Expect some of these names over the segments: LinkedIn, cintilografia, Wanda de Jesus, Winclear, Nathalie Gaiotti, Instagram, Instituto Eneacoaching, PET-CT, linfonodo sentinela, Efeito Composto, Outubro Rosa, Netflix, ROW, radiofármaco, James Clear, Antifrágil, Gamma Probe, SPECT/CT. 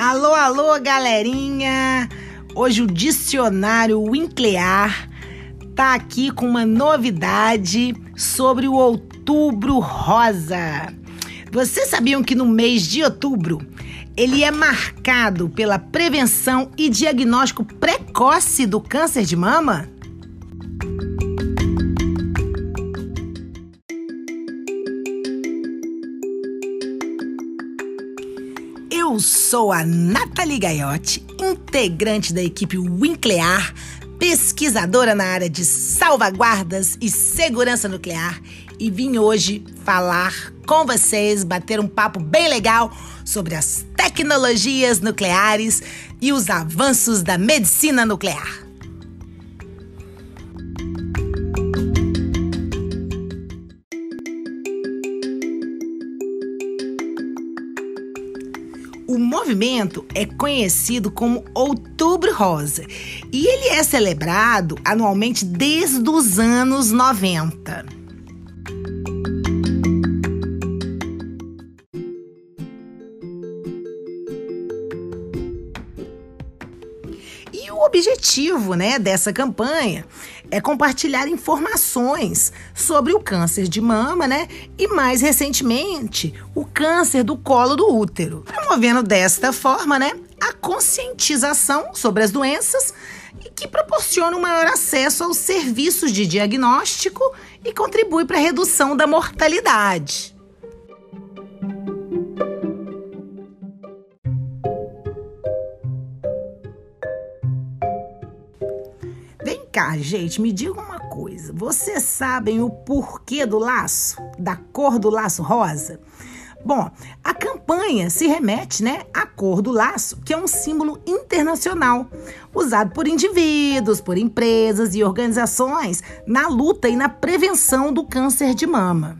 Alô, alô, galerinha! Hoje o dicionário Winclear tá aqui com uma novidade sobre o Outubro Rosa. Vocês sabiam que no mês de outubro ele é marcado pela prevenção e diagnóstico precoce do câncer de mama? Eu sou a Nathalie Gaiotti, integrante da equipe Winclear, pesquisadora na área de salvaguardas e segurança nuclear, e vim hoje falar com vocês, bater um papo bem legal sobre as tecnologias nucleares e os avanços da medicina nuclear. O movimento é conhecido como Outubro Rosa e ele é celebrado anualmente desde os anos 90. E o objetivo, dessa campanha é compartilhar informações sobre o câncer de mama, e mais recentemente o câncer do colo do útero, promovendo desta forma, a conscientização sobre as doenças e que proporciona um maior acesso aos serviços de diagnóstico e contribui para a redução da mortalidade. Vem cá, gente, me diga uma coisa. Vocês sabem o porquê do laço? Da cor do laço rosa? Bom, a campanha se remete, à cor do laço, que é um símbolo internacional, usado por indivíduos, por empresas e organizações na luta e na prevenção do câncer de mama.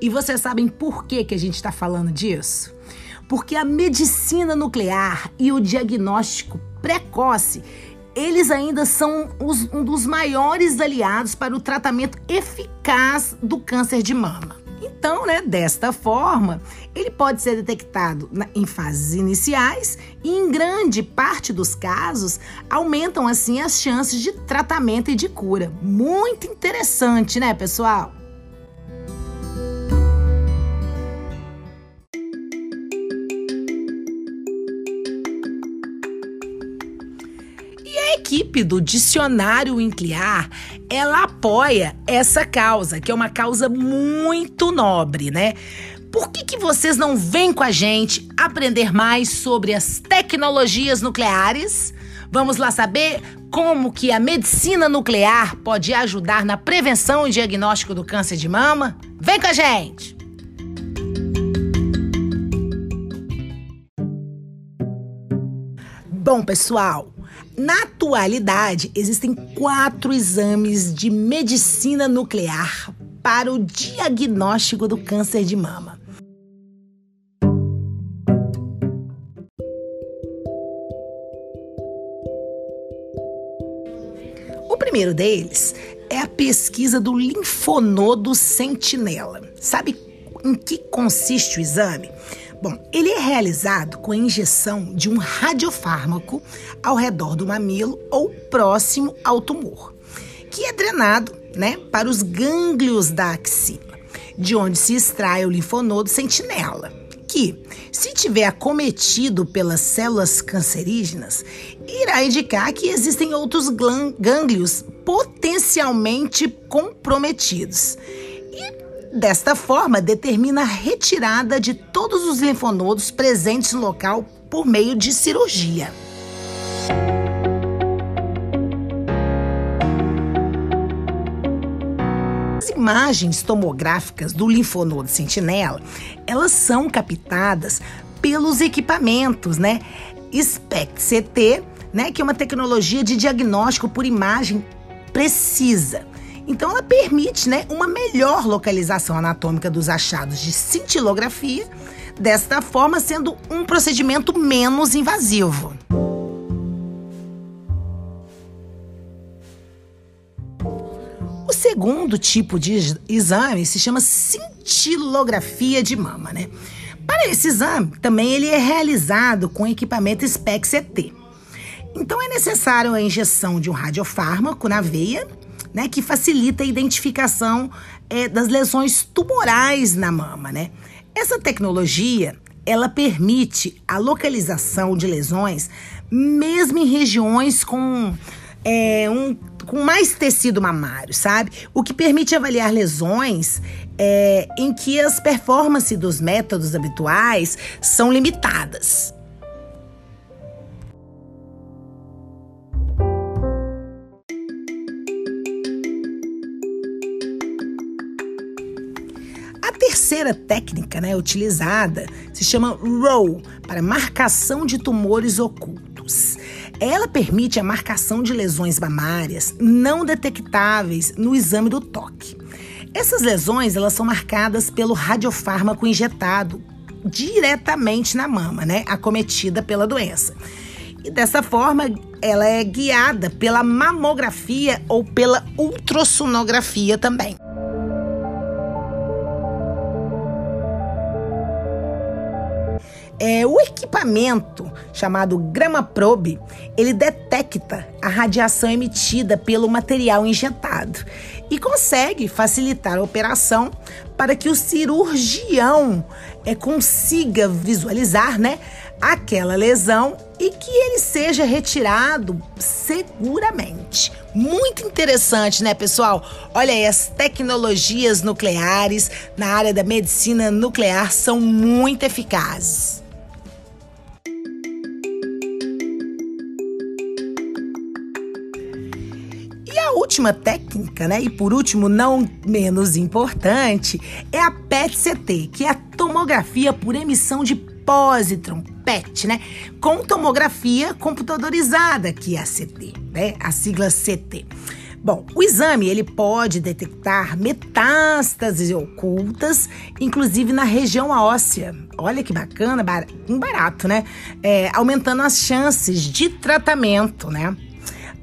E vocês sabem por que a gente está falando disso? Porque a medicina nuclear e o diagnóstico precoce, eles ainda são um dos maiores aliados para o tratamento eficaz do câncer de mama. Então, desta forma, ele pode ser detectado em fases iniciais e, em grande parte dos casos, aumentam assim as chances de tratamento e de cura. Muito interessante, pessoal? A equipe do dicionário Winclear, ela apoia essa causa, que é uma causa muito nobre, Por que vocês não vêm com a gente aprender mais sobre as tecnologias nucleares? Vamos lá saber como que a medicina nuclear pode ajudar na prevenção e diagnóstico do câncer de mama? Vem com a gente! Bom, pessoal, na atualidade, existem 4 exames de medicina nuclear para o diagnóstico do câncer de mama. O primeiro deles é a pesquisa do linfonodo sentinela. Sabe em que consiste o exame? Bom, ele é realizado com a injeção de um radiofármaco ao redor do mamilo ou próximo ao tumor, que é drenado, para os gânglios da axila, de onde se extrai o linfonodo sentinela, que, se tiver acometido pelas células cancerígenas, irá indicar que existem outros gânglios potencialmente comprometidos. Desta forma, determina a retirada de todos os linfonodos presentes no local por meio de cirurgia. As imagens tomográficas do linfonodo sentinela, elas são captadas pelos equipamentos, SPECT/CT, que é uma tecnologia de diagnóstico por imagem precisa. Então, ela permite, uma melhor localização anatômica dos achados de cintilografia, desta forma sendo um procedimento menos invasivo. O segundo tipo de exame se chama cintilografia de mama, né? Para esse exame, também ele é realizado com equipamento SPECT/CT. Então, é necessário a injeção de um radiofármaco na veia, né, que facilita a identificação das lesões tumorais na mama, né? Essa tecnologia, ela permite a localização de lesões mesmo em regiões com mais tecido mamário, sabe? O que permite avaliar lesões em que as performances dos métodos habituais são limitadas. A terceira técnica, né, utilizada se chama ROW, para marcação de tumores ocultos. Ela permite a marcação de lesões mamárias não detectáveis no exame do toque. Essas lesões, elas são marcadas pelo radiofármaco injetado diretamente na mama, né, acometida pela doença. E dessa forma, ela é guiada pela mamografia ou pela ultrassonografia também. O equipamento chamado Gamma Probe, ele detecta a radiação emitida pelo material injetado e consegue facilitar a operação para que o cirurgião consiga visualizar, né, aquela lesão e que ele seja retirado seguramente. Muito interessante, né, pessoal? Olha aí, as tecnologias nucleares na área da medicina nuclear são muito eficazes. Última técnica, né, e por último, não menos importante, é a PET-CT, que é a tomografia por emissão de pósitron, PET, né, com tomografia computadorizada, que é a CT, né, a sigla CT. Bom, o exame, ele pode detectar metástases ocultas, inclusive na região óssea. Olha que bacana, barato, né, aumentando as chances de tratamento, né.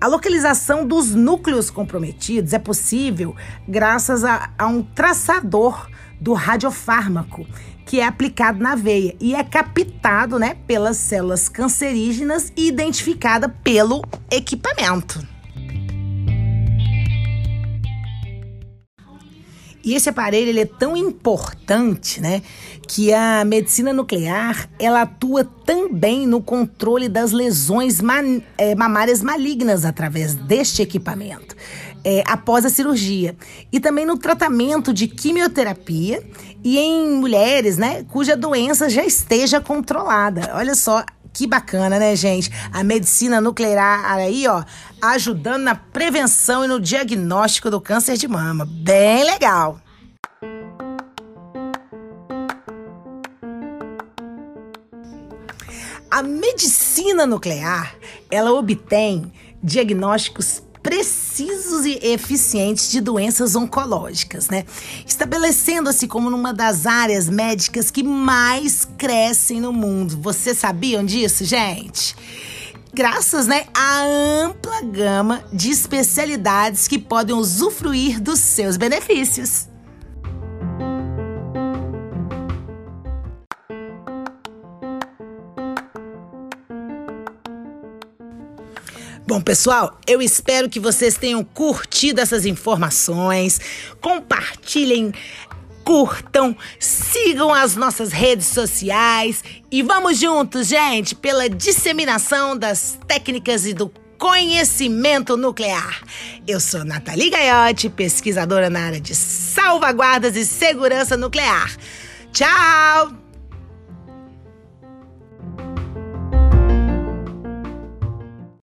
A localização dos núcleos comprometidos é possível graças a um traçador do radiofármaco, que é aplicado na veia e é captado, né, pelas células cancerígenas e identificada pelo equipamento. E esse aparelho, ele é tão importante, né, que a medicina nuclear, ela atua também no controle das lesões mamárias malignas através deste equipamento, após a cirurgia. E também no tratamento de quimioterapia e em mulheres, né, cuja doença já esteja controlada. Olha só que bacana, né, gente? A medicina nuclear aí, ó, ajudando na prevenção e no diagnóstico do câncer de mama. Bem legal! A medicina nuclear, ela obtém diagnósticos precisos e eficientes de doenças oncológicas, né? Estabelecendo-se como uma das áreas médicas que mais crescem no mundo. Vocês sabiam disso, gente? Graças, né, à ampla gama de especialidades que podem usufruir dos seus benefícios. Bom, pessoal, eu espero que vocês tenham curtido essas informações, compartilhem, curtam, sigam as nossas redes sociais e vamos juntos, gente, pela disseminação das técnicas e do conhecimento nuclear. Eu sou Nathalie Gaiotti, pesquisadora na área de salvaguardas e segurança nuclear. Tchau!